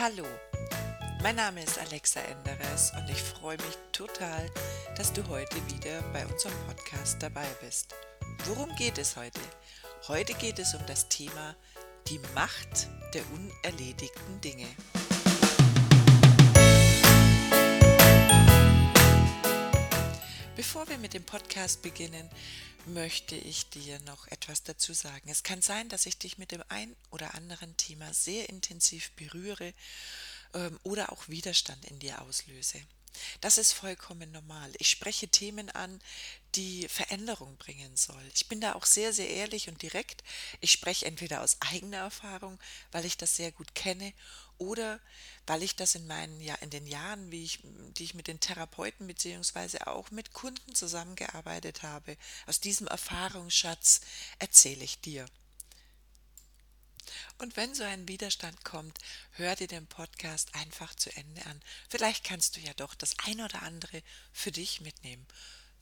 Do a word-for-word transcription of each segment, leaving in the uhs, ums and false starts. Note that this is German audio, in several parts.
Hallo, mein Name ist Alexa Endres und ich freue mich total, dass du heute wieder bei unserem Podcast dabei bist. Worum geht es heute? Heute geht es um das Thema die Macht der unerledigten Dinge. Bevor wir mit dem Podcast beginnen, möchte ich dir noch etwas dazu sagen. Es kann sein, dass ich dich mit dem ein oder anderen Thema sehr intensiv berühre ähm, oder auch Widerstand in dir auslöse. Das ist vollkommen normal. Ich spreche Themen an, die Veränderung bringen sollen. Ich bin da auch sehr, sehr ehrlich und direkt. Ich spreche entweder aus eigener Erfahrung, weil ich das sehr gut kenne, oder weil ich das in meinen ja in den Jahren, wie ich, die ich mit den Therapeuten bzw. auch mit Kunden zusammengearbeitet habe, aus diesem Erfahrungsschatz erzähle ich dir. Und wenn so ein Widerstand kommt, hör dir den Podcast einfach zu Ende an. Vielleicht kannst du ja doch das ein oder andere für dich mitnehmen.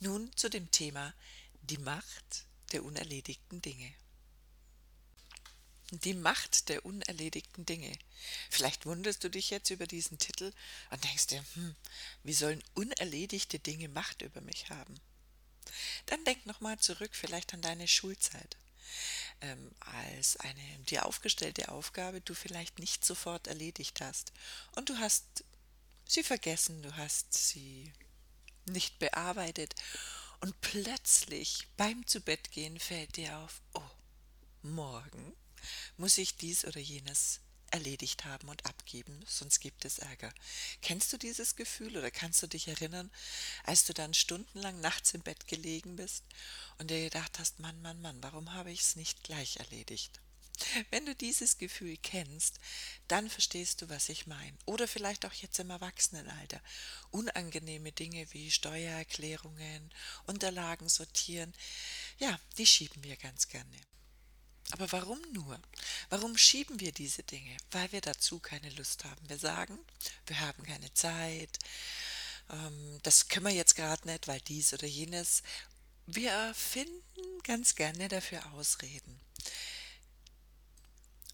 Nun zu dem Thema die Macht der unerledigten Dinge. Die Macht der unerledigten Dinge. Vielleicht wunderst du dich jetzt über diesen Titel und denkst dir, hm, wie sollen unerledigte Dinge Macht über mich haben? Dann denk nochmal zurück, vielleicht an deine Schulzeit. Ähm, als eine dir aufgestellte Aufgabe du vielleicht nicht sofort erledigt hast. Und du hast sie vergessen, du hast sie nicht bearbeitet. Und plötzlich beim Zubettgehen fällt dir auf, oh, morgen muss ich dies oder jenes erledigt haben und abgeben, sonst gibt es Ärger. Kennst du dieses Gefühl oder kannst du dich erinnern, als du dann stundenlang nachts im Bett gelegen bist und dir gedacht hast, Mann, Mann, Mann, warum habe ich es nicht gleich erledigt? Wenn du dieses Gefühl kennst, dann verstehst du, was ich meine. Oder vielleicht auch jetzt im Erwachsenenalter. Unangenehme Dinge wie Steuererklärungen, Unterlagen sortieren, ja, die schieben wir ganz gerne. Aber warum nur? Warum schieben wir diese Dinge? Weil wir dazu keine Lust haben. Wir sagen, wir haben keine Zeit, das können wir jetzt gerade nicht, weil dies oder jenes. Wir finden ganz gerne dafür Ausreden.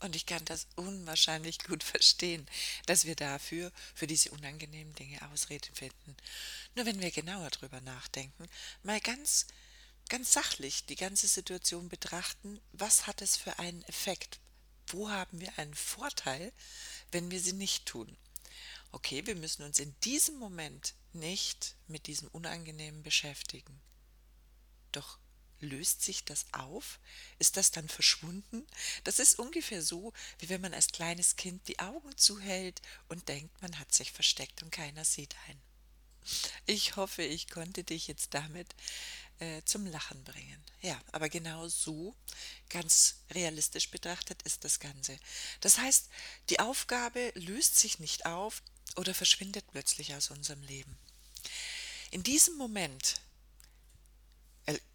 Und ich kann das unwahrscheinlich gut verstehen, dass wir dafür, für diese unangenehmen Dinge Ausreden finden. Nur wenn wir genauer drüber nachdenken, mal ganz Ganz sachlich die ganze Situation betrachten, was hat es für einen Effekt? Wo haben wir einen Vorteil, wenn wir sie nicht tun? Okay, wir müssen uns in diesem Moment nicht mit diesem Unangenehmen beschäftigen. Doch löst sich das auf? Ist das dann verschwunden? Das ist ungefähr so, wie wenn man als kleines Kind die Augen zuhält und denkt, man hat sich versteckt und keiner sieht einen. Ich hoffe, ich konnte dich jetzt damit äh, zum Lachen bringen. Ja, aber genau so, ganz realistisch betrachtet, ist das Ganze. Das heißt, die Aufgabe löst sich nicht auf oder verschwindet plötzlich aus unserem Leben. In diesem Moment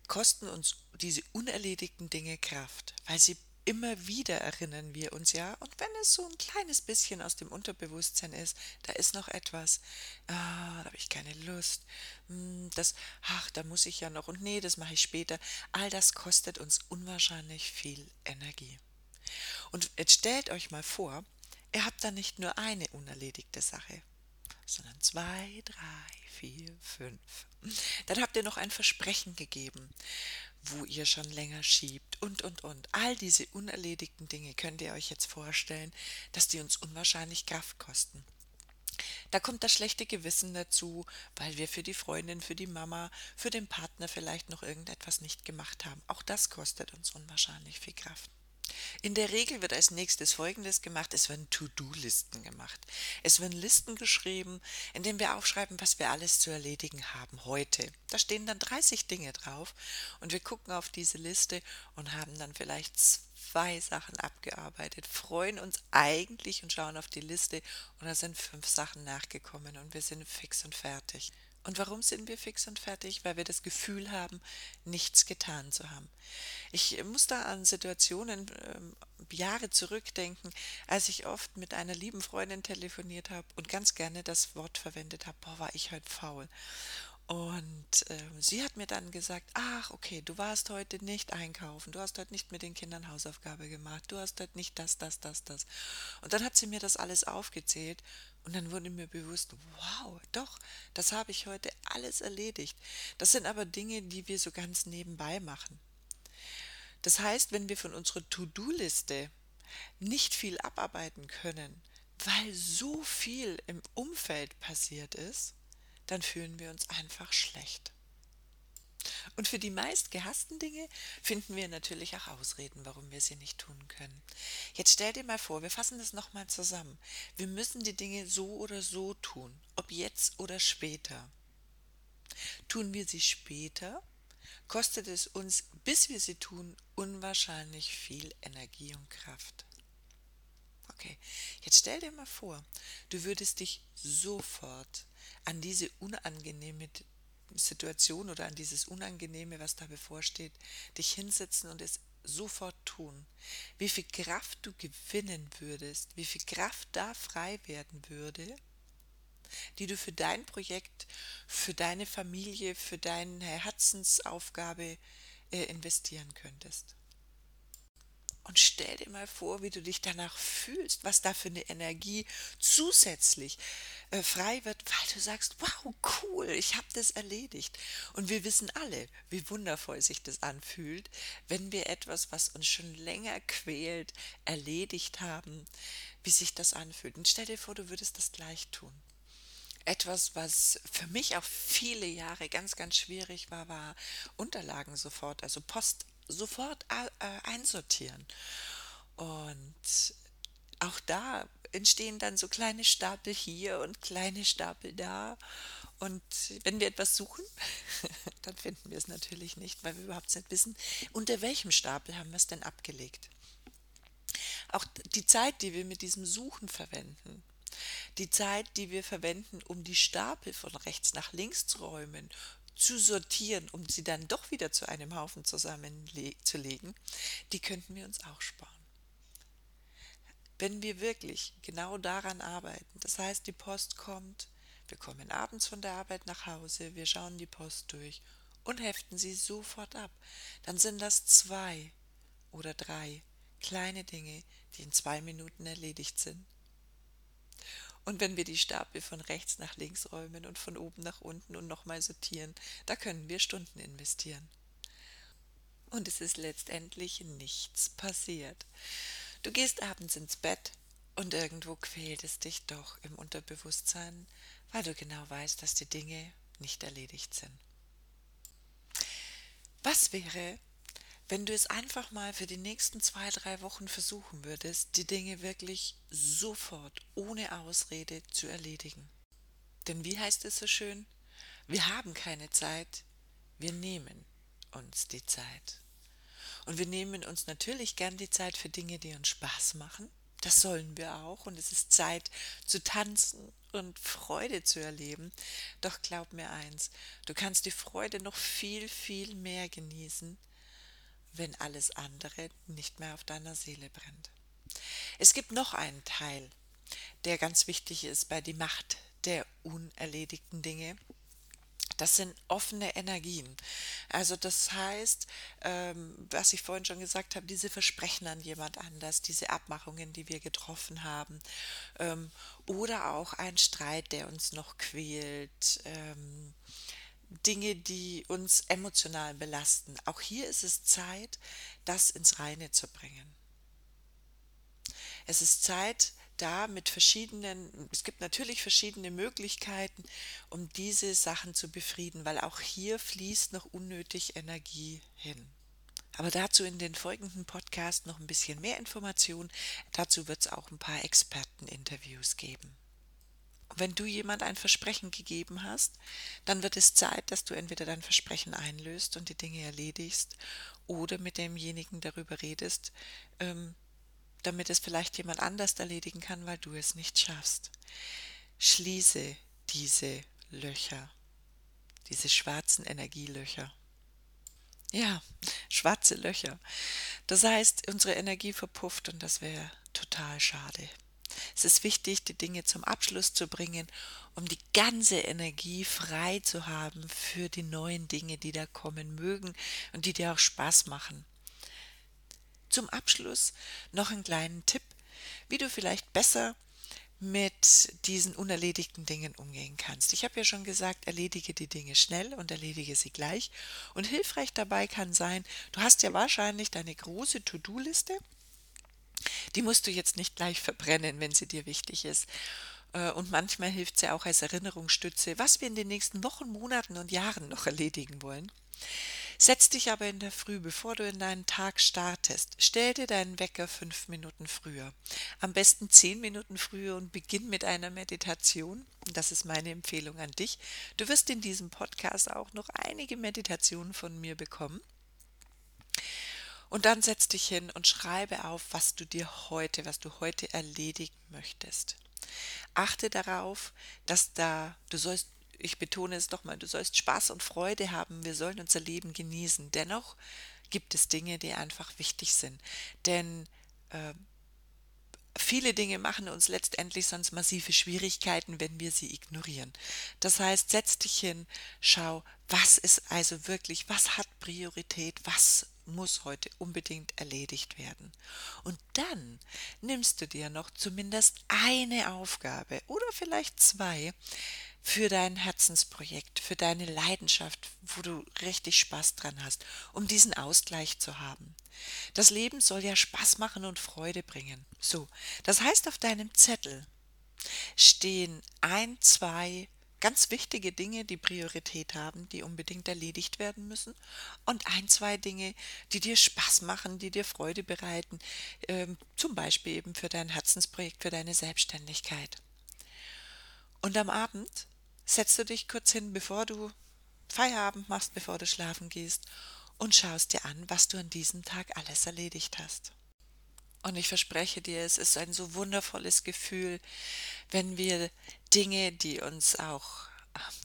kosten uns diese unerledigten Dinge Kraft, weil sie immer wieder erinnern wir uns ja, und wenn es so ein kleines bisschen aus dem Unterbewusstsein ist, da ist noch etwas, ah, da habe ich keine Lust, das, ach, da muss ich ja noch und nee, das mache ich später. All das kostet uns unwahrscheinlich viel Energie. Und jetzt stellt euch mal vor, ihr habt da nicht nur eine unerledigte Sache, sondern zwei, drei, vier, fünf. Dann habt ihr noch ein Versprechen gegeben, wo ihr schon länger schiebt und, und, und. All diese unerledigten Dinge könnt ihr euch jetzt vorstellen, dass die uns unwahrscheinlich Kraft kosten. Da kommt das schlechte Gewissen dazu, weil wir für die Freundin, für die Mama, für den Partner vielleicht noch irgendetwas nicht gemacht haben. Auch das kostet uns unwahrscheinlich viel Kraft. In der Regel wird als nächstes Folgendes gemacht, es werden To-Do-Listen gemacht. Es werden Listen geschrieben, in denen wir aufschreiben, was wir alles zu erledigen haben heute. Da stehen dann dreißig Dinge drauf und wir gucken auf diese Liste und haben dann vielleicht zwei Sachen abgearbeitet, freuen uns eigentlich und schauen auf die Liste und da sind fünf Sachen nachgekommen und wir sind fix und fertig. Und warum sind wir fix und fertig? Weil wir das Gefühl haben, nichts getan zu haben. Ich muss da an Situationen ähm, Jahre zurückdenken, als ich oft mit einer lieben Freundin telefoniert habe und ganz gerne das Wort verwendet habe, boah, war ich heute faul. Und ähm, sie hat mir dann gesagt, ach, okay, du warst heute nicht einkaufen, du hast heute nicht mit den Kindern Hausaufgabe gemacht, du hast heute nicht das, das, das, das. Und dann hat sie mir das alles aufgezählt und dann wurde mir bewusst, wow, doch, das habe ich heute alles erledigt. Das sind aber Dinge, die wir so ganz nebenbei machen. Das heißt, wenn wir von unserer To-Do-Liste nicht viel abarbeiten können, weil so viel im Umfeld passiert ist, dann fühlen wir uns einfach schlecht. Und für die meist gehassten Dinge finden wir natürlich auch Ausreden, warum wir sie nicht tun können. Jetzt stell dir mal vor, wir fassen das nochmal zusammen. Wir müssen die Dinge so oder so tun, ob jetzt oder später. Tun wir sie später, kostet es uns, bis wir sie tun, unwahrscheinlich viel Energie und Kraft. Okay, jetzt stell dir mal vor, du würdest dich sofort an diese unangenehme Situation oder an dieses Unangenehme, was da bevorsteht, dich hinsetzen und es sofort tun. Wie viel Kraft du gewinnen würdest, wie viel Kraft da frei werden würde, die du für dein Projekt, für deine Familie, für deine Herzensaufgabe äh, investieren könntest. Und stell dir mal vor, wie du dich danach fühlst, was da für eine Energie zusätzlich äh, frei wird, weil du sagst, wow, cool, ich habe das erledigt. Und wir wissen alle, wie wundervoll sich das anfühlt, wenn wir etwas, was uns schon länger quält, erledigt haben, wie sich das anfühlt. Und stell dir vor, du würdest das gleich tun. Etwas, was für mich auch viele Jahre ganz, ganz schwierig war, war Unterlagen sofort, also Post sofort einsortieren. Und auch da entstehen dann so kleine Stapel hier und kleine Stapel da. Und wenn wir etwas suchen, dann finden wir es natürlich nicht, weil wir überhaupt nicht wissen, unter welchem Stapel haben wir es denn abgelegt. Auch die Zeit, die wir mit diesem Suchen verwenden, die Zeit, die wir verwenden, um die Stapel von rechts nach links zu räumen, zu sortieren, um sie dann doch wieder zu einem Haufen zusammenzulegen, die könnten wir uns auch sparen. Wenn wir wirklich genau daran arbeiten, das heißt, die Post kommt, wir kommen abends von der Arbeit nach Hause, wir schauen die Post durch und heften sie sofort ab, dann sind das zwei oder drei kleine Dinge, die in zwei Minuten erledigt sind. Und wenn wir die Stapel von rechts nach links räumen und von oben nach unten und nochmal sortieren, da können wir Stunden investieren. Und es ist letztendlich nichts passiert. Du gehst abends ins Bett und irgendwo quält es dich doch im Unterbewusstsein, weil du genau weißt, dass die Dinge nicht erledigt sind. Was wäre, wenn du es einfach mal für die nächsten zwei, drei Wochen versuchen würdest, die Dinge wirklich sofort, ohne Ausrede zu erledigen? Denn wie heißt es so schön? Wir haben keine Zeit, wir nehmen uns die Zeit. Und wir nehmen uns natürlich gern die Zeit für Dinge, die uns Spaß machen. Das sollen wir auch und es ist Zeit zu tanzen und Freude zu erleben. Doch glaub mir eins, du kannst die Freude noch viel, viel mehr genießen, wenn alles andere nicht mehr auf deiner Seele brennt. Es gibt noch einen Teil, der ganz wichtig ist bei der Macht der unerledigten Dinge. Das sind offene Energien. Also das heißt, ähm, was ich vorhin schon gesagt habe, diese Versprechen an jemand anders, diese Abmachungen, die wir getroffen haben, ähm, oder auch ein Streit, der uns noch quält, ähm, Dinge, die uns emotional belasten. Auch hier ist es Zeit, das ins Reine zu bringen. Es ist Zeit, da mit verschiedenen, es gibt natürlich verschiedene Möglichkeiten, um diese Sachen zu befrieden, weil auch hier fließt noch unnötig Energie hin. Aber dazu in den folgenden Podcast noch ein bisschen mehr Informationen. Dazu wird es auch ein paar Experteninterviews geben. Wenn du jemand ein Versprechen gegeben hast, dann wird es Zeit, dass du entweder dein Versprechen einlöst und die Dinge erledigst oder mit demjenigen darüber redest, damit es vielleicht jemand anders erledigen kann, weil du es nicht schaffst. Schließe diese Löcher, diese schwarzen Energielöcher. Ja, schwarze Löcher. Das heißt, unsere Energie verpufft und das wäre total schade. Es ist wichtig, die Dinge zum Abschluss zu bringen um die ganze Energie frei zu haben für die neuen Dinge, die da kommen mögen und die dir auch Spaß machen. Zum Abschluss noch einen kleinen Tipp, wie du vielleicht besser mit diesen unerledigten Dingen umgehen kannst. Ich habe ja schon gesagt, erledige die Dinge schnell und erledige sie gleich. Und hilfreich dabei kann sein, du hast ja wahrscheinlich deine große To-Do-Liste, die musst du jetzt nicht gleich verbrennen, wenn sie dir wichtig ist. Und manchmal hilft sie auch als Erinnerungsstütze, was wir in den nächsten Wochen, Monaten und Jahren noch erledigen wollen. Setz dich aber in der Früh, bevor du in deinen Tag startest, stell dir deinen Wecker fünf Minuten früher, am besten zehn Minuten früher und beginn mit einer Meditation. Das ist meine Empfehlung an dich. Du wirst in diesem Podcast auch noch einige Meditationen von mir bekommen. Und dann setz dich hin und schreibe auf, was du dir heute, was du heute erledigen möchtest. Achte darauf, dass da, du sollst, ich betone es nochmal, du sollst Spaß und Freude haben, wir sollen unser Leben genießen. Dennoch gibt es Dinge, die einfach wichtig sind, denn äh, viele Dinge machen uns letztendlich sonst massive Schwierigkeiten, wenn wir sie ignorieren. Das heißt, setz dich hin, schau, was ist also wirklich, was hat Priorität, was muss heute unbedingt erledigt werden. Und dann nimmst du dir noch zumindest eine Aufgabe oder vielleicht zwei für dein Herzensprojekt, für deine Leidenschaft, wo du richtig Spaß dran hast, um diesen Ausgleich zu haben. Das Leben soll ja Spaß machen und Freude bringen. So, das heißt, auf deinem Zettel stehen ein, zwei ganz wichtige Dinge, die Priorität haben, die unbedingt erledigt werden müssen, und ein, zwei Dinge, die dir Spaß machen, die dir Freude bereiten, ähm, zum Beispiel eben für dein Herzensprojekt, für deine Selbstständigkeit. Und am Abend setzt du dich kurz hin, bevor du Feierabend machst, bevor du schlafen gehst, und schaust dir an, was du an diesem Tag alles erledigt hast. Und ich verspreche dir, es ist ein so wundervolles Gefühl, wenn wir Dinge, die uns auch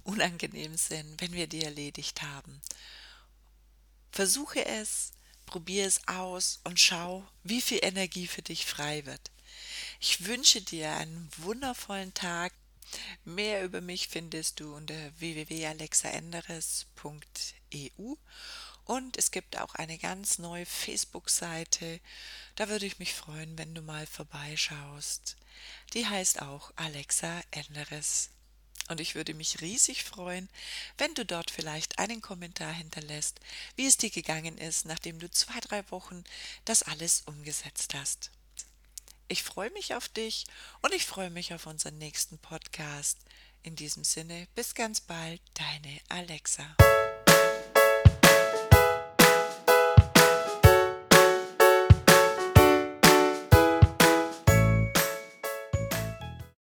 unangenehm sind, wenn wir die erledigt haben. Versuche es, probiere es aus und schau, wie viel Energie für dich frei wird. Ich wünsche dir einen wundervollen Tag. Mehr über mich findest du unter w w w punkt alexa endres punkt e u. Und es gibt auch eine ganz neue Facebook-Seite, da würde ich mich freuen, wenn du mal vorbeischaust. Die heißt auch Alexa Endres. Und ich würde mich riesig freuen, wenn du dort vielleicht einen Kommentar hinterlässt, wie es dir gegangen ist, nachdem du zwei, drei Wochen das alles umgesetzt hast. Ich freue mich auf dich und ich freue mich auf unseren nächsten Podcast. In diesem Sinne, bis ganz bald, deine Alexa.